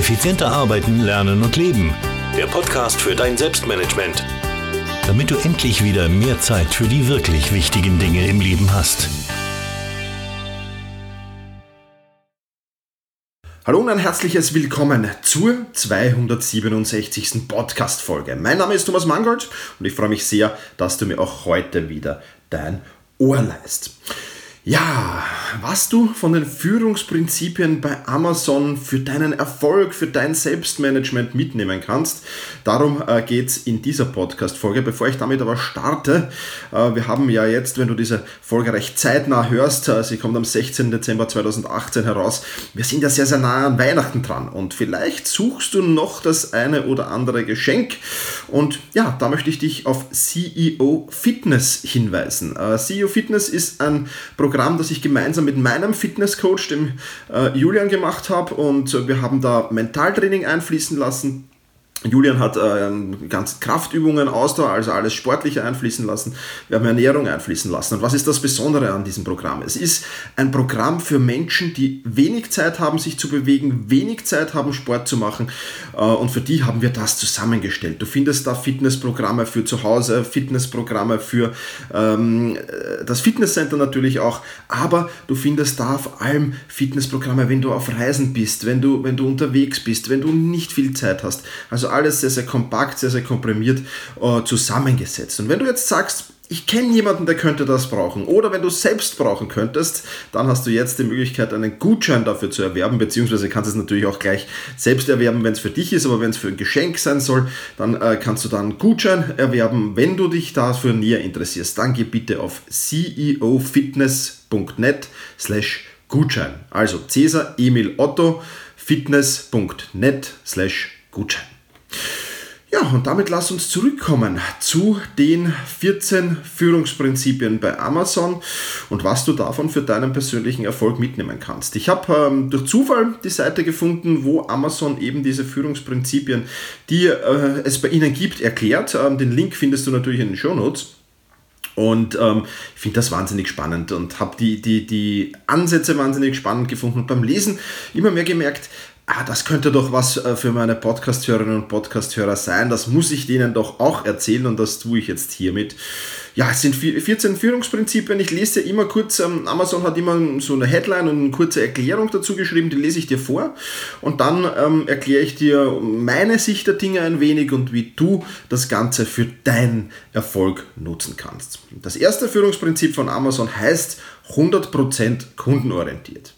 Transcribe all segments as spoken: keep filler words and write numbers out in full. Effizienter arbeiten, lernen und leben. Der Podcast für dein Selbstmanagement. Damit du endlich wieder mehr Zeit für die wirklich wichtigen Dinge im Leben hast. Hallo und ein herzliches Willkommen zur zweihundertsiebenundsechzigsten Podcast-Folge. Mein Name ist Thomas Mangold und ich freue mich sehr, dass du mir auch heute wieder dein Ohr leist. Ja, was du von den Führungsprinzipien bei Amazon für deinen Erfolg, für dein Selbstmanagement mitnehmen kannst, darum geht's in dieser Podcast-Folge. Bevor ich damit aber starte, wir haben ja jetzt, wenn du diese Folge recht zeitnah hörst, sie kommt am sechzehnten Dezember zweitausendachtzehn heraus, wir sind ja sehr, sehr nah an Weihnachten dran und vielleicht suchst du noch das eine oder andere Geschenk und ja, da möchte ich dich auf C E O Fitness hinweisen. C E O Fitness ist ein Programm, Programm, das ich gemeinsam mit meinem Fitnesscoach, dem äh, Julian, gemacht habe und äh, wir haben da Mentaltraining einfließen lassen. Julian hat äh, ganz Kraftübungen, Ausdauer, also alles Sportliche einfließen lassen. Wir haben Ernährung einfließen lassen. Und was ist das Besondere an diesem Programm? Es ist ein Programm für Menschen, die wenig Zeit haben, sich zu bewegen, wenig Zeit haben, Sport zu machen. Äh, und für die haben wir das zusammengestellt. Du findest da Fitnessprogramme für zu Hause, Fitnessprogramme für ähm, das Fitnesscenter natürlich auch. Aber du findest da vor allem Fitnessprogramme, wenn du auf Reisen bist, wenn du, wenn du unterwegs bist, wenn du nicht viel Zeit hast. Also alles sehr, sehr kompakt, sehr, sehr komprimiert äh, zusammengesetzt. Und wenn du jetzt sagst, ich kenne jemanden, der könnte das brauchen, oder wenn du es selbst brauchen könntest, dann hast du jetzt die Möglichkeit, einen Gutschein dafür zu erwerben, beziehungsweise kannst du es natürlich auch gleich selbst erwerben, wenn es für dich ist, aber wenn es für ein Geschenk sein soll, dann äh, kannst du da einen Gutschein erwerben, wenn du dich dafür näher interessierst. Dann geh bitte auf ceofitness.net slash Gutschein. Also Cäsar Emil Otto fitness.net slash Gutschein. Ja, und damit lass uns zurückkommen zu den vierzehn Führungsprinzipien bei Amazon und was du davon für deinen persönlichen Erfolg mitnehmen kannst. Ich habe ähm, durch Zufall die Seite gefunden, wo Amazon eben diese Führungsprinzipien, die äh, es bei ihnen gibt, erklärt. Ähm, den Link findest du natürlich in den Shownotes. Und ähm, ich finde das wahnsinnig spannend und habe die, die, die Ansätze wahnsinnig spannend gefunden und beim Lesen immer mehr gemerkt, ah, das könnte doch was für meine Podcast-Hörerinnen und Podcast-Hörer sein, das muss ich denen doch auch erzählen und das tue ich jetzt hiermit. Ja, es sind vierzehn Führungsprinzipien, ich lese dir immer kurz, ähm, Amazon hat immer so eine Headline und eine kurze Erklärung dazu geschrieben, die lese ich dir vor und dann ähm, erkläre ich dir meine Sicht der Dinge ein wenig und wie du das Ganze für deinen Erfolg nutzen kannst. Das erste Führungsprinzip von Amazon heißt hundert Prozent kundenorientiert.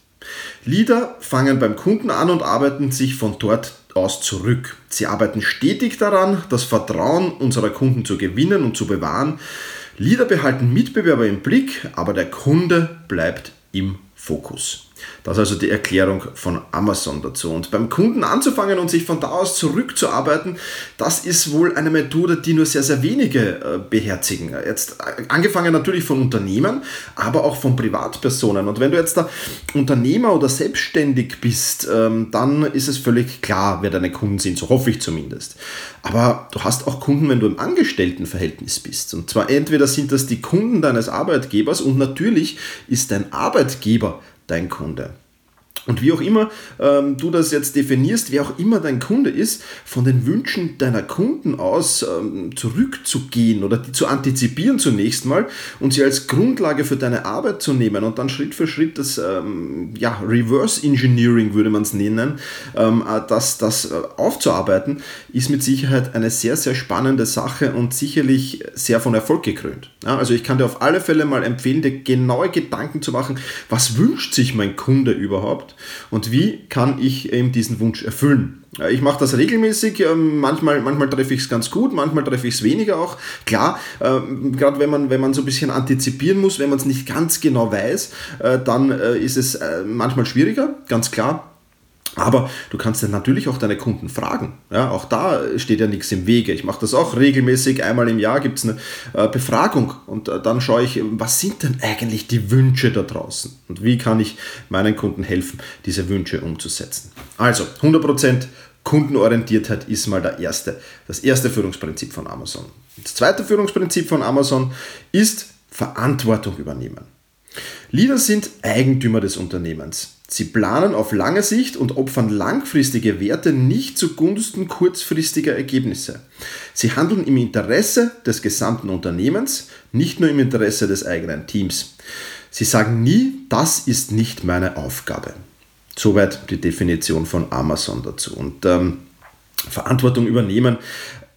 Leader fangen beim Kunden an und arbeiten sich von dort aus zurück. Sie arbeiten stetig daran, das Vertrauen unserer Kunden zu gewinnen und zu bewahren. Leader behalten Mitbewerber im Blick, aber der Kunde bleibt im Fokus. Das ist also die Erklärung von Amazon dazu. Und beim Kunden anzufangen und sich von da aus zurückzuarbeiten, das ist wohl eine Methode, die nur sehr, sehr wenige beherzigen. Jetzt angefangen natürlich von Unternehmen, aber auch von Privatpersonen. Und wenn du jetzt da Unternehmer oder selbstständig bist, dann ist es völlig klar, wer deine Kunden sind, so hoffe ich zumindest. Aber du hast auch Kunden, wenn du im Angestelltenverhältnis bist. Und zwar entweder sind das die Kunden deines Arbeitgebers und natürlich ist dein Arbeitgeber dein Kunde. Und wie auch immer ähm, du das jetzt definierst, wer auch immer dein Kunde ist, von den Wünschen deiner Kunden aus ähm, zurückzugehen oder die zu antizipieren zunächst mal und sie als Grundlage für deine Arbeit zu nehmen und dann Schritt für Schritt das ähm, ja, Reverse Engineering würde man es nennen, ähm, das, das äh, aufzuarbeiten, ist mit Sicherheit eine sehr, sehr spannende Sache und sicherlich sehr von Erfolg gekrönt. Ja, also ich kann dir auf alle Fälle mal empfehlen, dir genaue Gedanken zu machen, was wünscht sich mein Kunde überhaupt? Und wie kann ich eben diesen Wunsch erfüllen? Ich mache das regelmäßig, manchmal, manchmal treffe ich es ganz gut, manchmal treffe ich es weniger auch. Klar, gerade wenn man, wenn man so ein bisschen antizipieren muss, wenn man es nicht ganz genau weiß, dann ist es manchmal schwieriger, ganz klar. Aber du kannst dann natürlich auch deine Kunden fragen. Ja, auch da steht ja nichts im Wege. Ich mache das auch regelmäßig. Einmal im Jahr gibt es eine äh, Befragung und äh, dann schaue ich, was sind denn eigentlich die Wünsche da draußen? Und wie kann ich meinen Kunden helfen, diese Wünsche umzusetzen? Also hundert Prozent Kundenorientiertheit ist mal der erste, das erste Führungsprinzip von Amazon. Das zweite Führungsprinzip von Amazon ist Verantwortung übernehmen. Leader sind Eigentümer des Unternehmens. Sie planen auf lange Sicht und opfern langfristige Werte nicht zugunsten kurzfristiger Ergebnisse. Sie handeln im Interesse des gesamten Unternehmens, nicht nur im Interesse des eigenen Teams. Sie sagen nie, das ist nicht meine Aufgabe. Soweit die Definition von Amazon dazu. Und ähm, Verantwortung übernehmen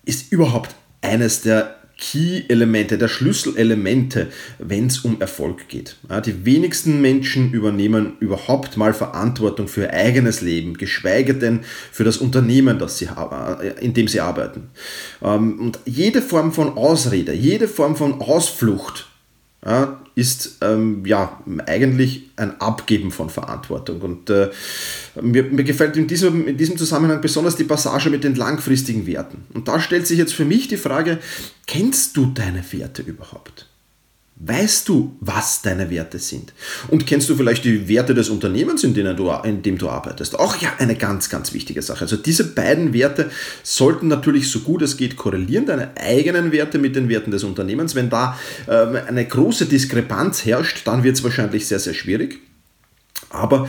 ist überhaupt eines der Key-Elemente, der Schlüsselelemente, wenn es um Erfolg geht. Ja, die wenigsten Menschen übernehmen überhaupt mal Verantwortung für ihr eigenes Leben, geschweige denn für das Unternehmen, das sie, in dem sie arbeiten. Und jede Form von Ausrede, jede Form von Ausflucht ja, ist ähm, ja, eigentlich ein Abgeben von Verantwortung. Und äh, mir, mir gefällt in diesem, in diesem Zusammenhang besonders die Passage mit den langfristigen Werten. Und da stellt sich jetzt für mich die Frage, kennst du deine Werte überhaupt? Weißt du, was deine Werte sind? Und kennst du vielleicht die Werte des Unternehmens, in denen du, in dem du arbeitest? Auch ja, eine ganz, ganz wichtige Sache. Also diese beiden Werte sollten natürlich so gut es geht korrelieren, deine eigenen Werte mit den Werten des Unternehmens. Wenn da ähm, eine große Diskrepanz herrscht, dann wird es wahrscheinlich sehr, sehr schwierig. Aber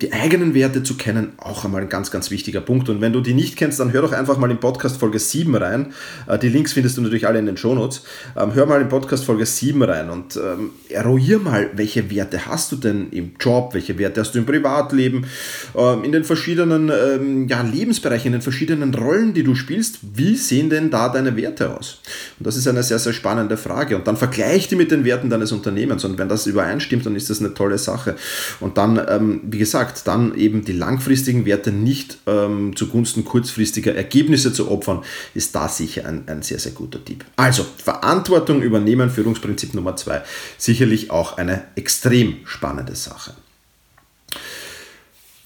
die eigenen Werte zu kennen, auch einmal ein ganz, ganz wichtiger Punkt. Und wenn du die nicht kennst, dann hör doch einfach mal in Podcast Folge sieben rein. Die Links findest du natürlich alle in den Shownotes. Hör mal in Podcast Folge sieben rein und ähm, eruier mal, welche Werte hast du denn im Job, welche Werte hast du im Privatleben, ähm, in den verschiedenen ähm, ja, Lebensbereichen, in den verschiedenen Rollen, die du spielst. Wie sehen denn da deine Werte aus? Und das ist eine sehr, sehr spannende Frage. Und dann vergleich die mit den Werten deines Unternehmens. Und wenn das übereinstimmt, dann ist das eine tolle Sache. Und dann wie gesagt, dann eben die langfristigen Werte nicht ähm, zugunsten kurzfristiger Ergebnisse zu opfern, ist da sicher ein, ein sehr, sehr guter Tipp. Also, Verantwortung übernehmen, Führungsprinzip Nummer zwei, sicherlich auch eine extrem spannende Sache.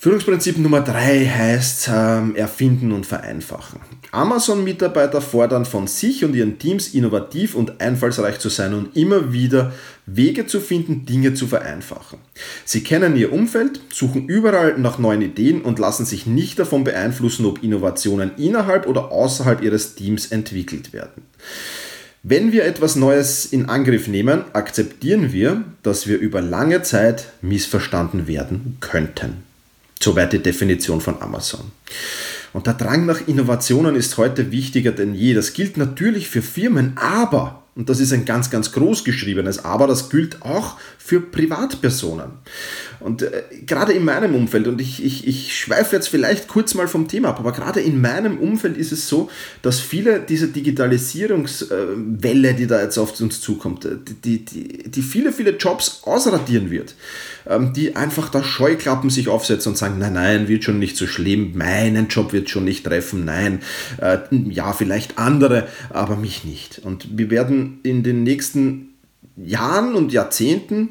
Führungsprinzip Nummer drei heißt ähm, erfinden und vereinfachen. Amazon-Mitarbeiter fordern von sich und ihren Teams, innovativ und einfallsreich zu sein und immer wieder Wege zu finden, Dinge zu vereinfachen. Sie kennen ihr Umfeld, suchen überall nach neuen Ideen und lassen sich nicht davon beeinflussen, ob Innovationen innerhalb oder außerhalb ihres Teams entwickelt werden. Wenn wir etwas Neues in Angriff nehmen, akzeptieren wir, dass wir über lange Zeit missverstanden werden könnten. Soweit die Definition von Amazon. Und der Drang nach Innovationen ist heute wichtiger denn je. Das gilt natürlich für Firmen, aber, und das ist ein ganz, ganz groß geschriebenes Aber, das gilt auch für Privatpersonen. Und äh, gerade in meinem Umfeld, und ich, ich, ich schweife jetzt vielleicht kurz mal vom Thema ab, aber gerade in meinem Umfeld ist es so, dass viele diese Digitalisierungswelle, äh, die da jetzt auf uns zukommt, die, die, die viele, viele Jobs ausradieren wird, ähm, die einfach da Scheuklappen sich aufsetzen und sagen, nein, nein, wird schon nicht so schlimm, meinen Job wird schon nicht treffen, nein, äh, ja, vielleicht andere, aber mich nicht. Und wir werden in den nächsten Jahren und Jahrzehnten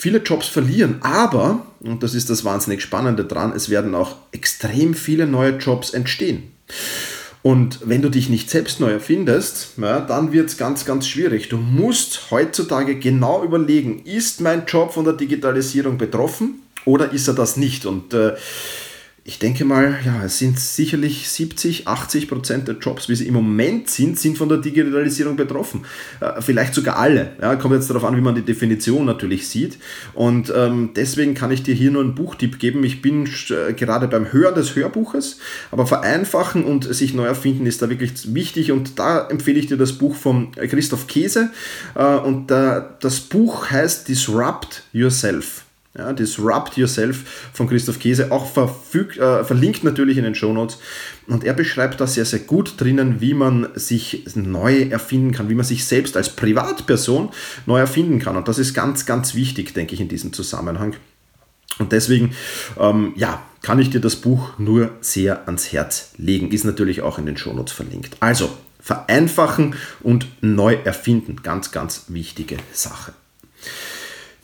viele Jobs verlieren, aber, und das ist das wahnsinnig Spannende dran, es werden auch extrem viele neue Jobs entstehen. Und wenn du dich nicht selbst neu erfindest, ja, dann wird es ganz, ganz schwierig. Du musst heutzutage genau überlegen, ist mein Job von der Digitalisierung betroffen oder ist er das nicht? Und äh, ich denke mal, ja, es sind sicherlich siebzig, achtzig Prozent der Jobs, wie sie im Moment sind, sind von der Digitalisierung betroffen. Äh, vielleicht sogar alle. Ja, kommt jetzt darauf an, wie man die Definition natürlich sieht. Und ähm, deswegen kann ich dir hier nur einen Buchtipp geben. Ich bin äh, gerade beim Hören des Hörbuches, aber vereinfachen und sich neu erfinden ist da wirklich wichtig. Und da empfehle ich dir das Buch von Christoph Käse. Äh, und äh, das Buch heißt Disrupt Yourself. Ja, Disrupt Yourself von Christoph Käse, auch verfügt, äh, verlinkt natürlich in den Shownotes. Und er beschreibt da sehr, sehr gut drinnen, wie man sich neu erfinden kann, wie man sich selbst als Privatperson neu erfinden kann. Und das ist ganz, ganz wichtig, denke ich, in diesem Zusammenhang. Und deswegen, ähm, ja, kann ich dir das Buch nur sehr ans Herz legen. Ist natürlich auch in den Shownotes verlinkt. Also, vereinfachen und neu erfinden. Ganz, ganz wichtige Sache.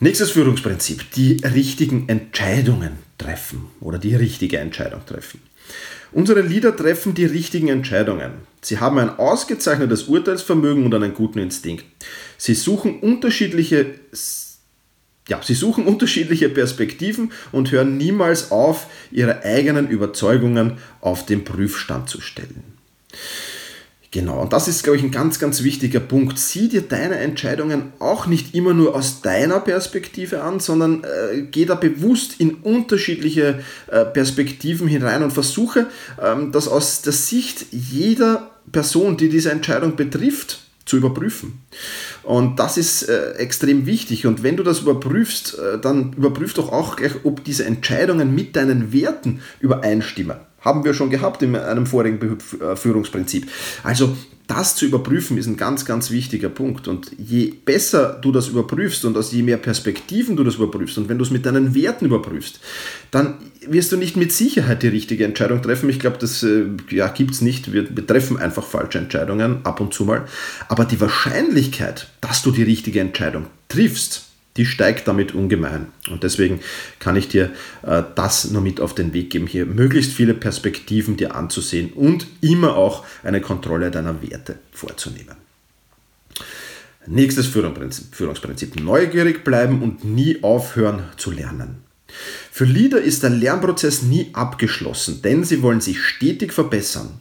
Nächstes Führungsprinzip, die richtigen Entscheidungen treffen oder die richtige Entscheidung treffen. Unsere Leader treffen die richtigen Entscheidungen. Sie haben ein ausgezeichnetes Urteilsvermögen und einen guten Instinkt. Sie suchen unterschiedliche, ja, sie suchen unterschiedliche Perspektiven und hören niemals auf, ihre eigenen Überzeugungen auf den Prüfstand zu stellen. Genau, und das ist, glaube ich, ein ganz, ganz wichtiger Punkt. Sieh dir deine Entscheidungen auch nicht immer nur aus deiner Perspektive an, sondern äh, geh da bewusst in unterschiedliche äh, Perspektiven hinein und versuche, ähm, das aus der Sicht jeder Person, die diese Entscheidung betrifft, zu überprüfen. Und das ist äh, extrem wichtig. Und wenn du das überprüfst, äh, dann überprüf doch auch gleich, ob diese Entscheidungen mit deinen Werten übereinstimmen. Haben wir schon gehabt in einem vorigen Führungsprinzip. Also das zu überprüfen ist ein ganz, ganz wichtiger Punkt. Und je besser du das überprüfst und aus je mehr Perspektiven du das überprüfst und wenn du es mit deinen Werten überprüfst, dann wirst du nicht mit Sicherheit die richtige Entscheidung treffen. Ich glaube, das ja, gibt es nicht. Wir, wir treffen einfach falsche Entscheidungen ab und zu mal. Aber die Wahrscheinlichkeit, dass du die richtige Entscheidung triffst, die steigt damit ungemein. Und deswegen kann ich dir äh, das nur mit auf den Weg geben, hier möglichst viele Perspektiven dir anzusehen und immer auch eine Kontrolle deiner Werte vorzunehmen. Nächstes Führungsprinzip, Führungsprinzip. Neugierig bleiben und nie aufhören zu lernen. Für Leader ist der Lernprozess nie abgeschlossen, denn sie wollen sich stetig verbessern.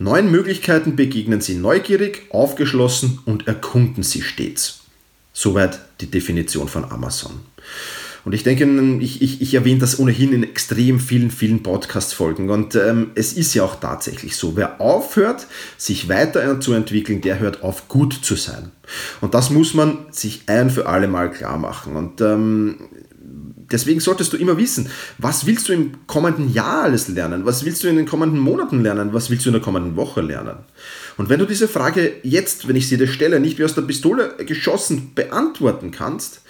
Neuen Möglichkeiten begegnen sie neugierig, aufgeschlossen und erkunden sie stets. Soweit die Definition von Amazon. Und ich denke, ich, ich, ich erwähne das ohnehin in extrem vielen, vielen Podcast-Folgen. Und ähm, es ist ja auch tatsächlich so, wer aufhört, sich weiterzuentwickeln, der hört auf, gut zu sein. Und das muss man sich ein für alle Mal klar machen. Und ähm, deswegen solltest du immer wissen, was willst du im kommenden Jahr alles lernen? Was willst du in den kommenden Monaten lernen? Was willst du in der kommenden Woche lernen? Und wenn du diese Frage jetzt, wenn ich sie dir stelle, nicht wie aus der Pistole geschossen beantworten kannst,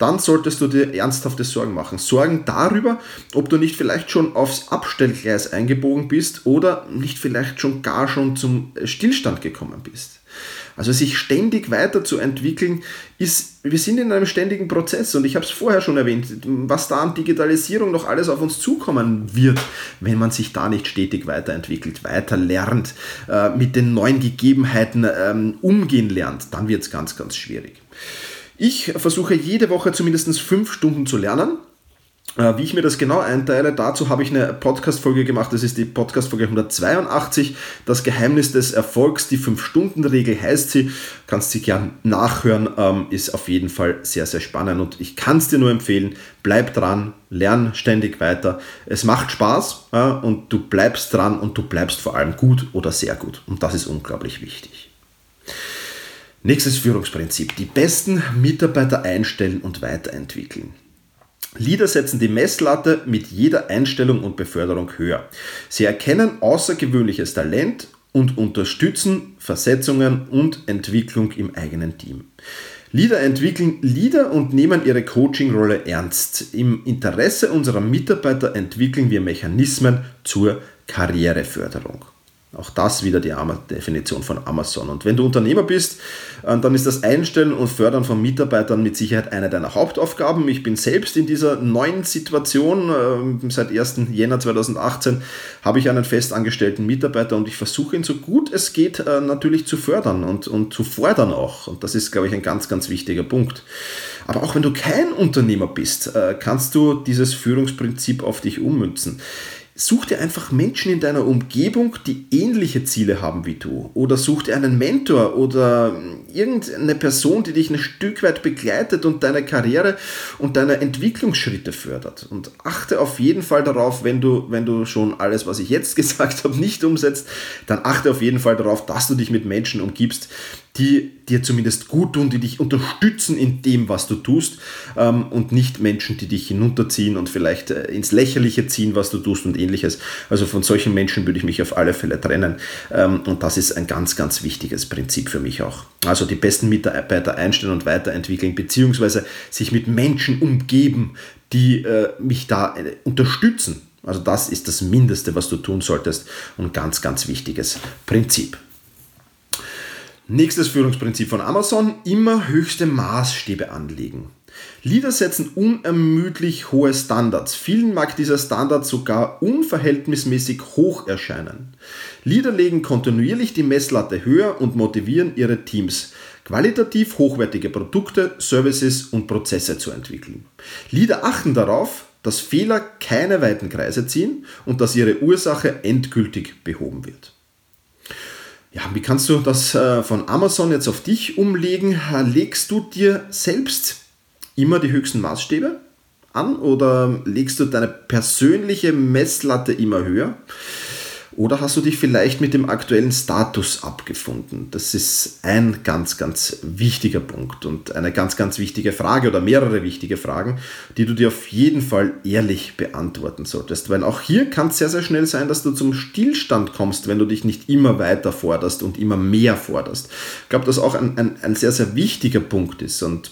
dann solltest du dir ernsthafte Sorgen machen. Sorgen darüber, ob du nicht vielleicht schon aufs Abstellgleis eingebogen bist oder nicht vielleicht schon gar schon zum Stillstand gekommen bist. Also sich ständig weiterzuentwickeln, ist, wir sind in einem ständigen Prozess und ich habe es vorher schon erwähnt, was da an Digitalisierung noch alles auf uns zukommen wird, wenn man sich da nicht stetig weiterentwickelt, weiter lernt, äh, mit den neuen Gegebenheiten ähm, umgehen lernt, dann wird es ganz, ganz schwierig. Ich versuche jede Woche zumindest fünf Stunden zu lernen. Wie ich mir das genau einteile, dazu habe ich eine Podcast-Folge gemacht, das ist die Podcast-Folge hundertzweiundachtzig, das Geheimnis des Erfolgs, die fünf-Stunden-Regel heißt sie, kannst sie gern nachhören, ist auf jeden Fall sehr, sehr spannend und ich kann es dir nur empfehlen, bleib dran, lern ständig weiter, es macht Spaß und du bleibst dran und du bleibst vor allem gut oder sehr gut und das ist unglaublich wichtig. Nächstes Führungsprinzip, die besten Mitarbeiter einstellen und weiterentwickeln. Leader setzen die Messlatte mit jeder Einstellung und Beförderung höher. Sie erkennen außergewöhnliches Talent und unterstützen Versetzungen und Entwicklung im eigenen Team. Leader entwickeln Leader und nehmen ihre Coaching-Rolle ernst. Im Interesse unserer Mitarbeiter entwickeln wir Mechanismen zur Karriereförderung. Auch das wieder die Definition von Amazon. Und wenn du Unternehmer bist, dann ist das Einstellen und Fördern von Mitarbeitern mit Sicherheit eine deiner Hauptaufgaben. Ich bin selbst in dieser neuen Situation. Seit ersten Jänner zweitausendachtzehn habe ich einen festangestellten Mitarbeiter und ich versuche ihn so gut es geht natürlich zu fördern und, und zu fordern auch. Und das ist, glaube ich, ein ganz, ganz wichtiger Punkt. Aber auch wenn du kein Unternehmer bist, kannst du dieses Führungsprinzip auf dich ummünzen. Such dir einfach Menschen in deiner Umgebung, die ähnliche Ziele haben wie du. Oder such dir einen Mentor oder irgendeine Person, die dich ein Stück weit begleitet und deine Karriere und deine Entwicklungsschritte fördert. Und achte auf jeden Fall darauf, wenn du, wenn du schon alles, was ich jetzt gesagt habe, nicht umsetzt, dann achte auf jeden Fall darauf, dass du dich mit Menschen umgibst, die dir zumindest gut tun, die dich unterstützen in dem, was du tust ähm, und nicht Menschen, die dich hinunterziehen und vielleicht äh, ins Lächerliche ziehen, was du tust und ähnliches. Also von solchen Menschen würde ich mich auf alle Fälle trennen ähm, und das ist ein ganz, ganz wichtiges Prinzip für mich auch. Also die besten Mitarbeiter einstellen und weiterentwickeln beziehungsweise sich mit Menschen umgeben, die äh, mich da äh, unterstützen. Also das ist das Mindeste, was du tun solltest und ganz, ganz wichtiges Prinzip. Nächstes Führungsprinzip von Amazon, immer höchste Maßstäbe anlegen. Leader setzen unermüdlich hohe Standards. Vielen mag dieser Standard sogar unverhältnismäßig hoch erscheinen. Leader legen kontinuierlich die Messlatte höher und motivieren ihre Teams, qualitativ hochwertige Produkte, Services und Prozesse zu entwickeln. Leader achten darauf, dass Fehler keine weiten Kreise ziehen und dass ihre Ursache endgültig behoben wird. Ja, wie kannst du das von Amazon jetzt auf dich umlegen? Legst du dir selbst immer die höchsten Maßstäbe an oder legst du deine persönliche Messlatte immer höher? Oder hast du dich vielleicht mit dem aktuellen Status abgefunden? Das ist ein ganz, ganz wichtiger Punkt und eine ganz, ganz wichtige Frage oder mehrere wichtige Fragen, die du dir auf jeden Fall ehrlich beantworten solltest. Weil auch hier kann es sehr, sehr schnell sein, dass du zum Stillstand kommst, wenn du dich nicht immer weiter forderst und immer mehr forderst. Ich glaube, das auch ein, ein, ein sehr, sehr wichtiger Punkt ist. Und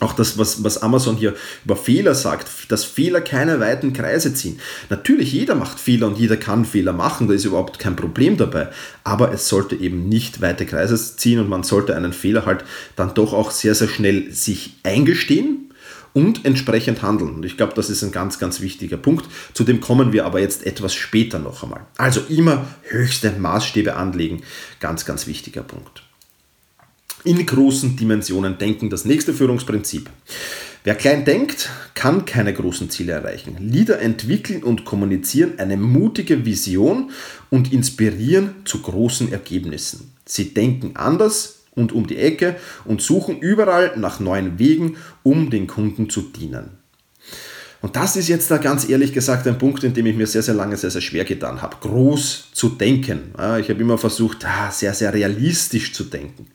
auch das, was, was Amazon hier über Fehler sagt, dass Fehler keine weiten Kreise ziehen. Natürlich, jeder macht Fehler und jeder kann Fehler machen, da ist überhaupt kein Problem dabei. Aber es sollte eben nicht weite Kreise ziehen und man sollte einen Fehler halt dann doch auch sehr, sehr schnell sich eingestehen und entsprechend handeln. Und ich glaube, das ist ein ganz, ganz wichtiger Punkt. Zu dem kommen wir aber jetzt etwas später noch einmal. Also immer höchste Maßstäbe anlegen, ganz, ganz wichtiger Punkt. In großen Dimensionen denken. Das nächste Führungsprinzip. Wer klein denkt, kann keine großen Ziele erreichen. Leader entwickeln und kommunizieren eine mutige Vision und inspirieren zu großen Ergebnissen. Sie denken anders und um die Ecke und suchen überall nach neuen Wegen, um den Kunden zu dienen. Und das ist jetzt da ganz ehrlich gesagt ein Punkt, in dem ich mir sehr, sehr lange, sehr, sehr schwer getan habe, groß zu denken. Ich habe immer versucht, sehr, sehr realistisch zu denken.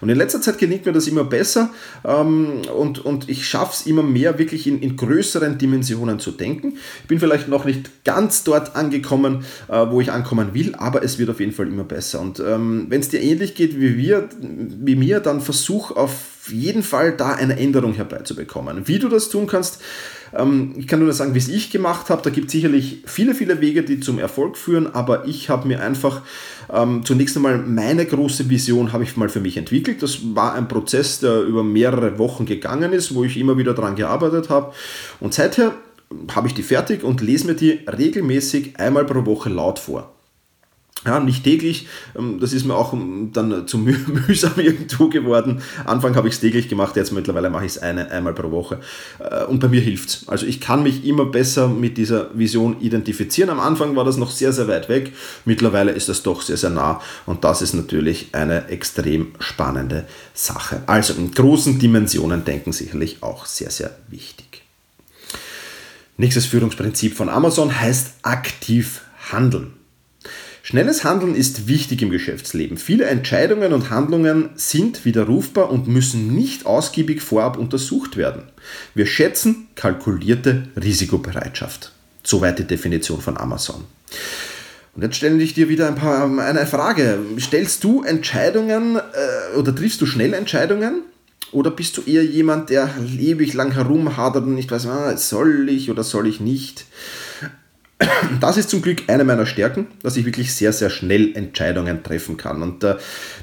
Und in letzter Zeit gelingt mir das immer besser und, und ich schaffe es immer mehr, wirklich in, in größeren Dimensionen zu denken. Ich bin vielleicht noch nicht ganz dort angekommen, wo ich ankommen will, aber es wird auf jeden Fall immer besser. Und wenn es dir ähnlich geht wie, wir, wie mir, dann versuch auf jeden Fall da eine Änderung herbeizubekommen. Wie du das tun kannst, ähm, ich kann nur sagen, wie es ich gemacht habe, da gibt es sicherlich viele, viele Wege, die zum Erfolg führen, aber ich habe mir einfach ähm, zunächst einmal meine große Vision habe ich mal für mich entwickelt. Das war ein Prozess, der über mehrere Wochen gegangen ist, wo ich immer wieder dran gearbeitet habe und seither habe ich die fertig und lese mir die regelmäßig einmal pro Woche laut vor. Ja, nicht täglich, das ist mir auch dann zu mühsam irgendwo geworden. Anfang habe ich es täglich gemacht, jetzt mittlerweile mache ich es eine, einmal pro Woche. Und bei mir hilft es. Also ich kann mich immer besser mit dieser Vision identifizieren. Am Anfang war das noch sehr, sehr weit weg. Mittlerweile ist das doch sehr, sehr nah. Und das ist natürlich eine extrem spannende Sache. Also in großen Dimensionen denken sicherlich auch sehr, sehr wichtig. Nächstes Führungsprinzip von Amazon heißt aktiv handeln. Schnelles Handeln ist wichtig im Geschäftsleben. Viele Entscheidungen und Handlungen sind widerrufbar und müssen nicht ausgiebig vorab untersucht werden. Wir schätzen kalkulierte Risikobereitschaft. Soweit die Definition von Amazon. Und jetzt stelle ich dir wieder ein paar, eine Frage. Stellst du Entscheidungen äh, oder triffst du schnell Entscheidungen? Oder bist du eher jemand, der ewig lang herumhadert und nicht weiß, ah, soll ich oder soll ich nicht? Das ist zum Glück eine meiner Stärken, dass ich wirklich sehr, sehr schnell Entscheidungen treffen kann. Und äh,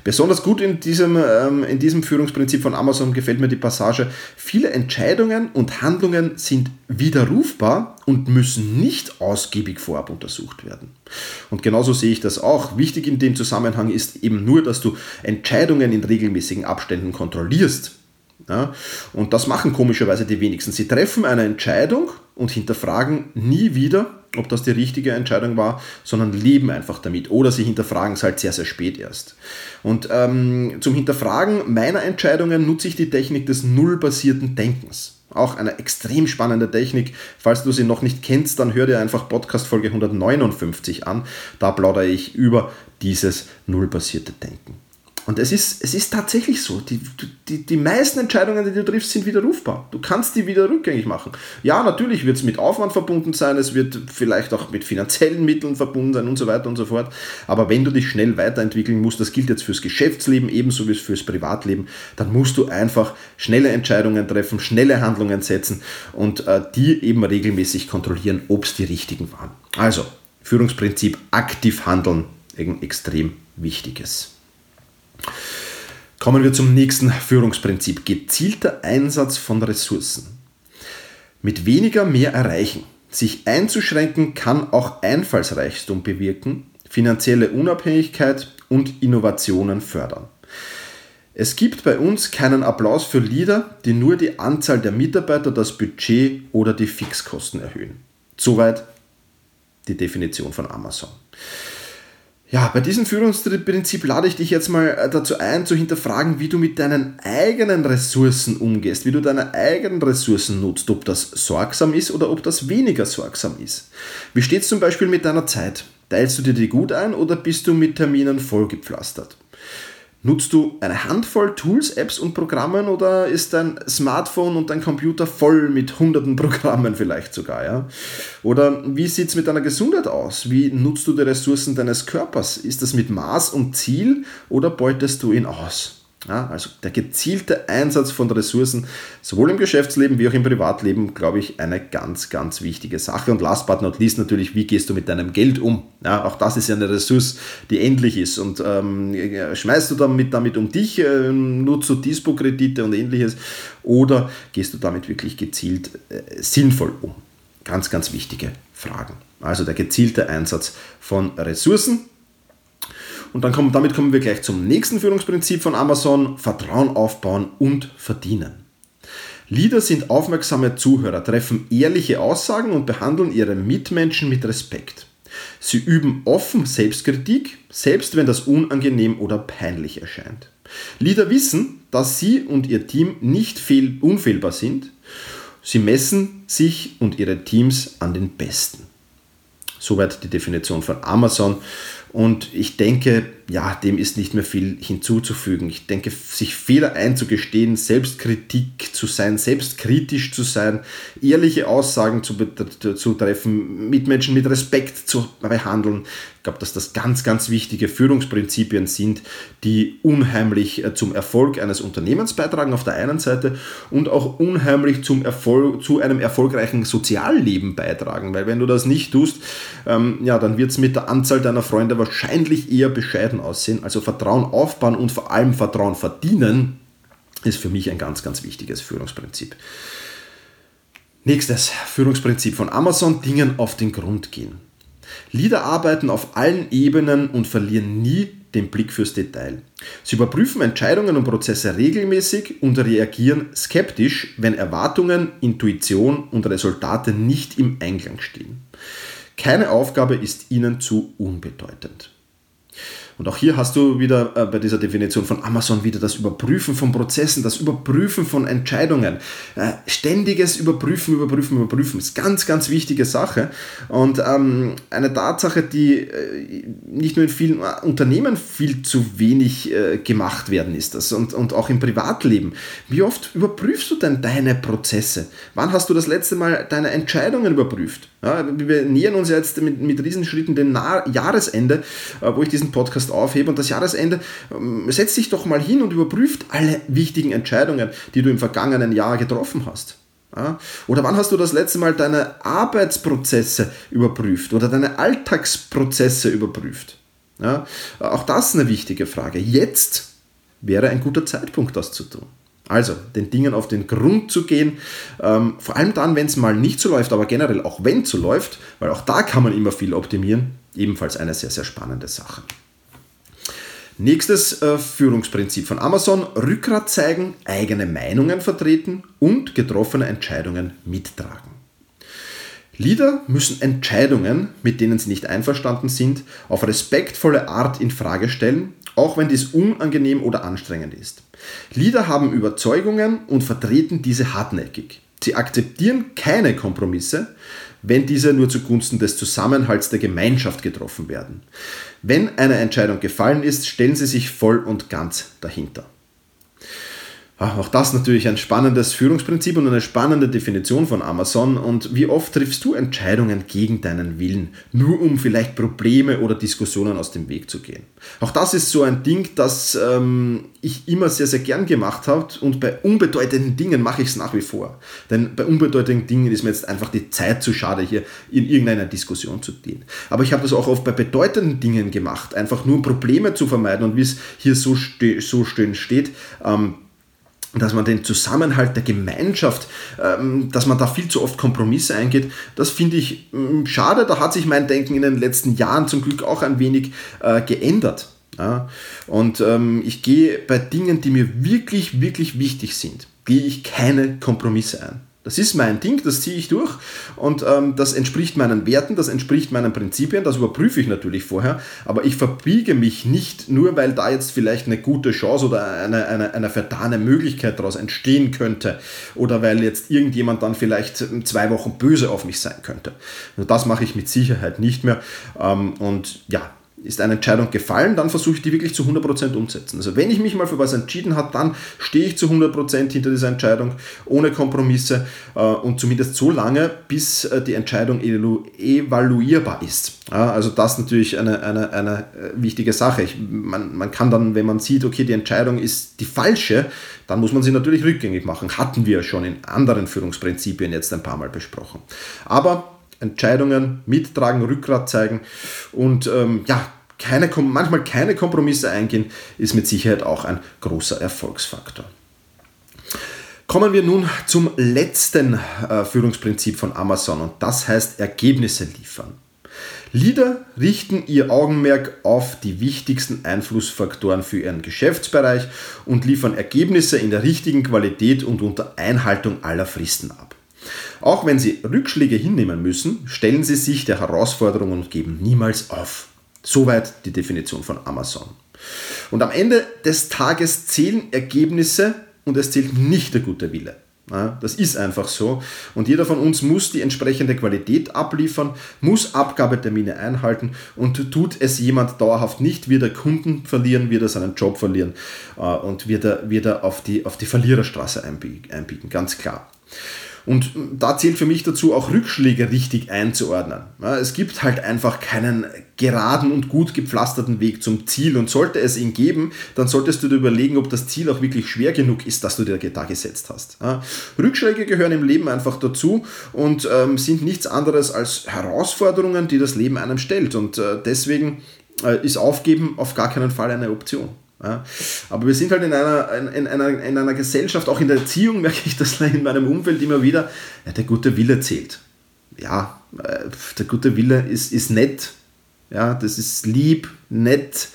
besonders gut in diesem, ähm, in diesem Führungsprinzip von Amazon gefällt mir die Passage, viele Entscheidungen und Handlungen sind widerrufbar und müssen nicht ausgiebig vorab untersucht werden. Und genauso sehe ich das auch. Wichtig in dem Zusammenhang ist eben nur, dass du Entscheidungen in regelmäßigen Abständen kontrollierst. Ja, und das machen komischerweise die wenigsten. Sie treffen eine Entscheidung und hinterfragen nie wieder, ob das die richtige Entscheidung war, sondern leben einfach damit. Oder sie hinterfragen es halt sehr, sehr spät erst. Und ähm, zum Hinterfragen meiner Entscheidungen nutze ich die Technik des nullbasierten Denkens. Auch eine extrem spannende Technik. Falls du sie noch nicht kennst, dann hör dir einfach Podcast-Folge hundertneunundfünfzig an. Da plaudere ich über dieses nullbasierte Denken. Und es ist, es ist tatsächlich so, die, die, die meisten Entscheidungen, die du triffst, sind widerrufbar. Du kannst die wieder rückgängig machen. Ja, natürlich wird es mit Aufwand verbunden sein, es wird vielleicht auch mit finanziellen Mitteln verbunden sein und so weiter und so fort. Aber wenn du dich schnell weiterentwickeln musst, das gilt jetzt fürs Geschäftsleben ebenso wie fürs Privatleben, dann musst du einfach schnelle Entscheidungen treffen, schnelle Handlungen setzen und äh, die eben regelmäßig kontrollieren, ob es die richtigen waren. Also, Führungsprinzip, aktiv handeln, ein extrem wichtiges. Kommen wir zum nächsten Führungsprinzip. Gezielter Einsatz von Ressourcen. Mit weniger mehr erreichen. Sich einzuschränken kann auch Einfallsreichtum bewirken, finanzielle Unabhängigkeit und Innovationen fördern. Es gibt bei uns keinen Applaus für Leader, die nur die Anzahl der Mitarbeiter, das Budget oder die Fixkosten erhöhen. Soweit die Definition von Amazon. Ja, bei diesem Führungsprinzip lade ich dich jetzt mal dazu ein, zu hinterfragen, wie du mit deinen eigenen Ressourcen umgehst, wie du deine eigenen Ressourcen nutzt, ob das sorgsam ist oder ob das weniger sorgsam ist. Wie steht es zum Beispiel mit deiner Zeit? Teilst du dir die gut ein oder bist du mit Terminen vollgepflastert? Nutzt du eine Handvoll Tools, Apps und Programmen oder ist dein Smartphone und dein Computer voll mit hunderten Programmen vielleicht sogar? Ja? Oder wie sieht es mit deiner Gesundheit aus? Wie nutzt du die Ressourcen deines Körpers? Ist das mit Maß und Ziel oder beutest du ihn aus? Ja, also der gezielte Einsatz von Ressourcen, sowohl im Geschäftsleben wie auch im Privatleben, glaube ich, eine ganz, ganz wichtige Sache. Und last but not least natürlich, wie gehst du mit deinem Geld um? Ja, auch das ist ja eine Ressource, die endlich ist. Und ähm, schmeißt du damit, damit um dich, äh, nutzt du Dispo-Kredite und ähnliches, oder gehst du damit wirklich gezielt äh, sinnvoll um? Ganz, ganz wichtige Fragen. Also der gezielte Einsatz von Ressourcen. Und dann kommen, damit kommen wir gleich zum nächsten Führungsprinzip von Amazon: Vertrauen aufbauen und verdienen. Leader sind aufmerksame Zuhörer, treffen ehrliche Aussagen und behandeln ihre Mitmenschen mit Respekt. Sie üben offen Selbstkritik, selbst wenn das unangenehm oder peinlich erscheint. Leader wissen, dass sie und ihr Team nicht fehl- unfehlbar sind. Sie messen sich und ihre Teams an den Besten. Soweit die Definition von Amazon. Und ich denke, ja, dem ist nicht mehr viel hinzuzufügen. Ich denke, sich Fehler einzugestehen, Selbstkritik zu sein, selbstkritisch zu sein, ehrliche Aussagen zu, zu treffen, Mitmenschen mit Respekt zu behandeln. Ich glaube, dass das ganz, ganz wichtige Führungsprinzipien sind, die unheimlich zum Erfolg eines Unternehmens beitragen auf der einen Seite und auch unheimlich zum Erfolg, zu einem erfolgreichen Sozialleben beitragen. Weil wenn du das nicht tust, ähm, ja, dann wird es mit der Anzahl deiner Freunde wahrscheinlich eher bescheiden aussehen. Also Vertrauen aufbauen und vor allem Vertrauen verdienen ist für mich ein ganz, ganz wichtiges Führungsprinzip. Nächstes Führungsprinzip von Amazon: Dingen auf den Grund gehen. Leader arbeiten auf allen Ebenen und verlieren nie den Blick fürs Detail. Sie überprüfen Entscheidungen und Prozesse regelmäßig und reagieren skeptisch, wenn Erwartungen, Intuition und Resultate nicht im Einklang stehen. Keine Aufgabe ist ihnen zu unbedeutend. Und auch hier hast du wieder bei dieser Definition von Amazon wieder das Überprüfen von Prozessen, das Überprüfen von Entscheidungen. Ständiges Überprüfen, Überprüfen, Überprüfen ist ganz, ganz wichtige Sache. Und ähm, eine Tatsache, die äh, nicht nur in vielen Unternehmen viel zu wenig äh, gemacht werden, ist das. Und, und auch im Privatleben. Wie oft überprüfst du denn deine Prozesse? Wann hast du das letzte Mal deine Entscheidungen überprüft? Ja, wir nähern uns jetzt mit, mit Riesenschritten dem Na- Jahresende, äh, wo ich diesen Podcast aufheben und das Jahresende, setz dich doch mal hin und überprüft alle wichtigen Entscheidungen, die du im vergangenen Jahr getroffen hast. Ja? Oder wann hast du das letzte Mal deine Arbeitsprozesse überprüft oder deine Alltagsprozesse überprüft? Ja? Auch das eine wichtige Frage. Jetzt wäre ein guter Zeitpunkt, das zu tun. Also, den Dingen auf den Grund zu gehen, ähm, vor allem dann, wenn es mal nicht so läuft, aber generell auch wenn es so läuft, weil auch da kann man immer viel optimieren, ebenfalls eine sehr, sehr spannende Sache. Nächstes äh, Führungsprinzip von Amazon: Rückgrat zeigen, eigene Meinungen vertreten und getroffene Entscheidungen mittragen. Leader müssen Entscheidungen, mit denen sie nicht einverstanden sind, auf respektvolle Art in Frage stellen, auch wenn dies unangenehm oder anstrengend ist. Leader haben Überzeugungen und vertreten diese hartnäckig. Sie akzeptieren keine Kompromisse, wenn diese nur zugunsten des Zusammenhalts der Gemeinschaft getroffen werden. Wenn eine Entscheidung gefallen ist, stellen sie sich voll und ganz dahinter. Auch das natürlich ein spannendes Führungsprinzip und eine spannende Definition von Amazon. Und wie oft triffst du Entscheidungen gegen deinen Willen, nur um vielleicht Probleme oder Diskussionen aus dem Weg zu gehen? Auch das ist so ein Ding, das ähm, ich immer sehr, sehr gern gemacht habe, und bei unbedeutenden Dingen mache ich es nach wie vor. Denn bei unbedeutenden Dingen ist mir jetzt einfach die Zeit zu schade, hier in irgendeiner Diskussion zu dienen. Aber ich habe das auch oft bei bedeutenden Dingen gemacht, einfach nur um Probleme zu vermeiden, und wie es hier so, ste- so schön steht, ähm, dass man den Zusammenhalt der Gemeinschaft, dass man da viel zu oft Kompromisse eingeht, das finde ich schade. Da hat sich mein Denken in den letzten Jahren zum Glück auch ein wenig geändert. Und ich gehe bei Dingen, die mir wirklich, wirklich wichtig sind, gehe ich keine Kompromisse ein. Das ist mein Ding, das ziehe ich durch und ähm, das entspricht meinen Werten, das entspricht meinen Prinzipien, das überprüfe ich natürlich vorher, aber ich verbiege mich nicht nur, weil da jetzt vielleicht eine gute Chance oder eine, eine, eine verdane Möglichkeit daraus entstehen könnte oder weil jetzt irgendjemand dann vielleicht zwei Wochen böse auf mich sein könnte. Also das mache ich mit Sicherheit nicht mehr ähm, und ja, ist eine Entscheidung gefallen, dann versuche ich die wirklich zu hundert Prozent umzusetzen. Also wenn ich mich mal für was entschieden habe, dann stehe ich zu hundert Prozent hinter dieser Entscheidung, ohne Kompromisse äh, und zumindest so lange, bis äh, die Entscheidung evalu- evaluierbar ist. Ja, also das ist natürlich eine, eine, eine wichtige Sache. Ich, man, man kann dann, wenn man sieht, okay, die Entscheidung ist die falsche, dann muss man sie natürlich rückgängig machen. Hatten wir schon in anderen Führungsprinzipien jetzt ein paar Mal besprochen. Aber Entscheidungen mittragen, Rückgrat zeigen und ähm, ja, keine, manchmal keine Kompromisse eingehen, ist mit Sicherheit auch ein großer Erfolgsfaktor. Kommen wir nun zum letzten äh, Führungsprinzip von Amazon und das heißt Ergebnisse liefern. Leader richten ihr Augenmerk auf die wichtigsten Einflussfaktoren für ihren Geschäftsbereich und liefern Ergebnisse in der richtigen Qualität und unter Einhaltung aller Fristen ab. Auch wenn sie Rückschläge hinnehmen müssen, stellen sie sich der Herausforderung und geben niemals auf. Soweit die Definition von Amazon. Und am Ende des Tages zählen Ergebnisse und es zählt nicht der gute Wille. Das ist einfach so. Und jeder von uns muss die entsprechende Qualität abliefern, muss Abgabetermine einhalten und tut es jemand dauerhaft nicht, wird er Kunden verlieren, wird er seinen Job verlieren und wird er, wird er auf die, auf die Verliererstraße einbiegen, ganz klar. Und da zählt für mich dazu, auch Rückschläge richtig einzuordnen. Es gibt halt einfach keinen geraden und gut gepflasterten Weg zum Ziel. Und sollte es ihn geben, dann solltest du dir überlegen, ob das Ziel auch wirklich schwer genug ist, dass du dir da gesetzt hast. Rückschläge gehören im Leben einfach dazu und sind nichts anderes als Herausforderungen, die das Leben einem stellt. Und deswegen ist Aufgeben auf gar keinen Fall eine Option. Ja, aber wir sind halt in einer, in, einer, in einer Gesellschaft, auch in der Erziehung merke ich das in meinem Umfeld immer wieder, ja, der gute Wille zählt. Ja, der gute Wille ist, ist nett, ja, das ist lieb, nett,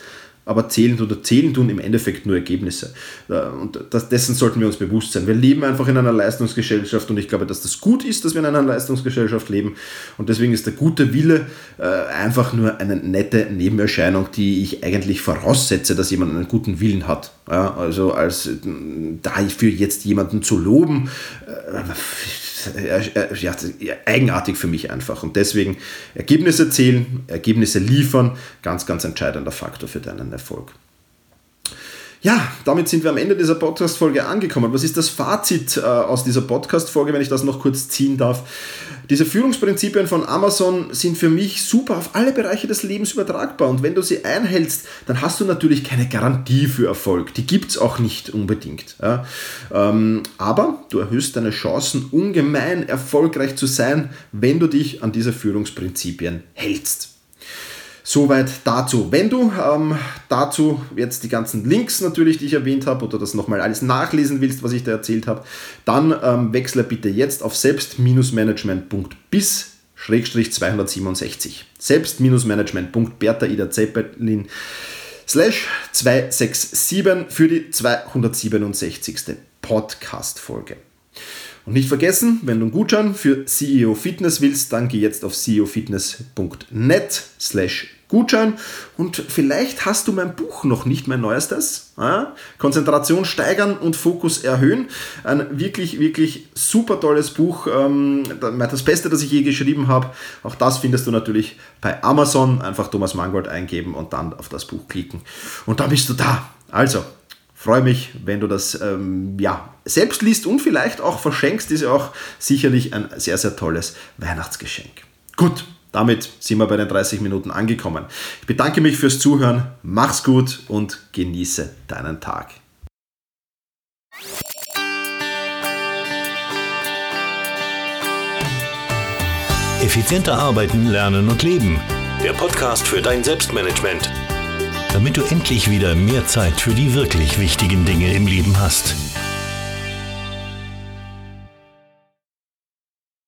aber zählen oder zählen tun im Endeffekt nur Ergebnisse. Und das, dessen sollten wir uns bewusst sein. Wir leben einfach in einer Leistungsgesellschaft und ich glaube, dass das gut ist, dass wir in einer Leistungsgesellschaft leben und deswegen ist der gute Wille äh, einfach nur eine nette Nebenerscheinung, die ich eigentlich voraussetze, dass jemand einen guten Willen hat. Ja, also als äh, dafür jetzt jemanden zu loben, äh, äh, ja, eigenartig für mich einfach. Und deswegen Ergebnisse zählen, Ergebnisse liefern, ganz, ganz entscheidender Faktor für deinen Erfolg. Ja, damit sind wir am Ende dieser Podcast-Folge angekommen. Was ist das Fazit äh, aus dieser Podcast-Folge, wenn ich das noch kurz ziehen darf? Diese Führungsprinzipien von Amazon sind für mich super auf alle Bereiche des Lebens übertragbar und wenn du sie einhältst, dann hast du natürlich keine Garantie für Erfolg. Die gibt es auch nicht unbedingt. Ja. Ähm, aber du erhöhst deine Chancen, ungemein erfolgreich zu sein, wenn du dich an diese Führungsprinzipien hältst. Soweit dazu. Wenn du ähm, dazu jetzt die ganzen Links natürlich, die ich erwähnt habe, oder das nochmal alles nachlesen willst, was ich da erzählt habe, dann ähm, wechsle bitte jetzt auf selbst Bindestrich management Punkt bis Schrägstrich zwei sechs sieben. selbst Bindestrich management Punkt bertha ida zeppelin Schrägstrich zwei sechs sieben für die zweihundertsiebenundsechzigste Podcast-Folge. Und nicht vergessen, wenn du einen Gutschein für C E O Fitness willst, dann geh jetzt auf ceofitness.net slash Gutschein und vielleicht hast du mein Buch noch nicht, mein neuestes. Ja? Konzentration steigern und Fokus erhöhen. Ein wirklich, wirklich super tolles Buch. Das Beste, das ich je geschrieben habe. Auch das findest du natürlich bei Amazon. Einfach Thomas Mangold eingeben und dann auf das Buch klicken. Und dann bist du da. Also, freue mich, wenn du das ähm, ja, selbst liest und vielleicht auch verschenkst. Ist ja auch sicherlich ein sehr, sehr tolles Weihnachtsgeschenk. Gut, damit sind wir bei den dreißig Minuten angekommen. Ich bedanke mich fürs Zuhören. Mach's gut und genieße deinen Tag. Effizienter arbeiten, lernen und leben. Der Podcast für dein Selbstmanagement. Damit du endlich wieder mehr Zeit für die wirklich wichtigen Dinge im Leben hast.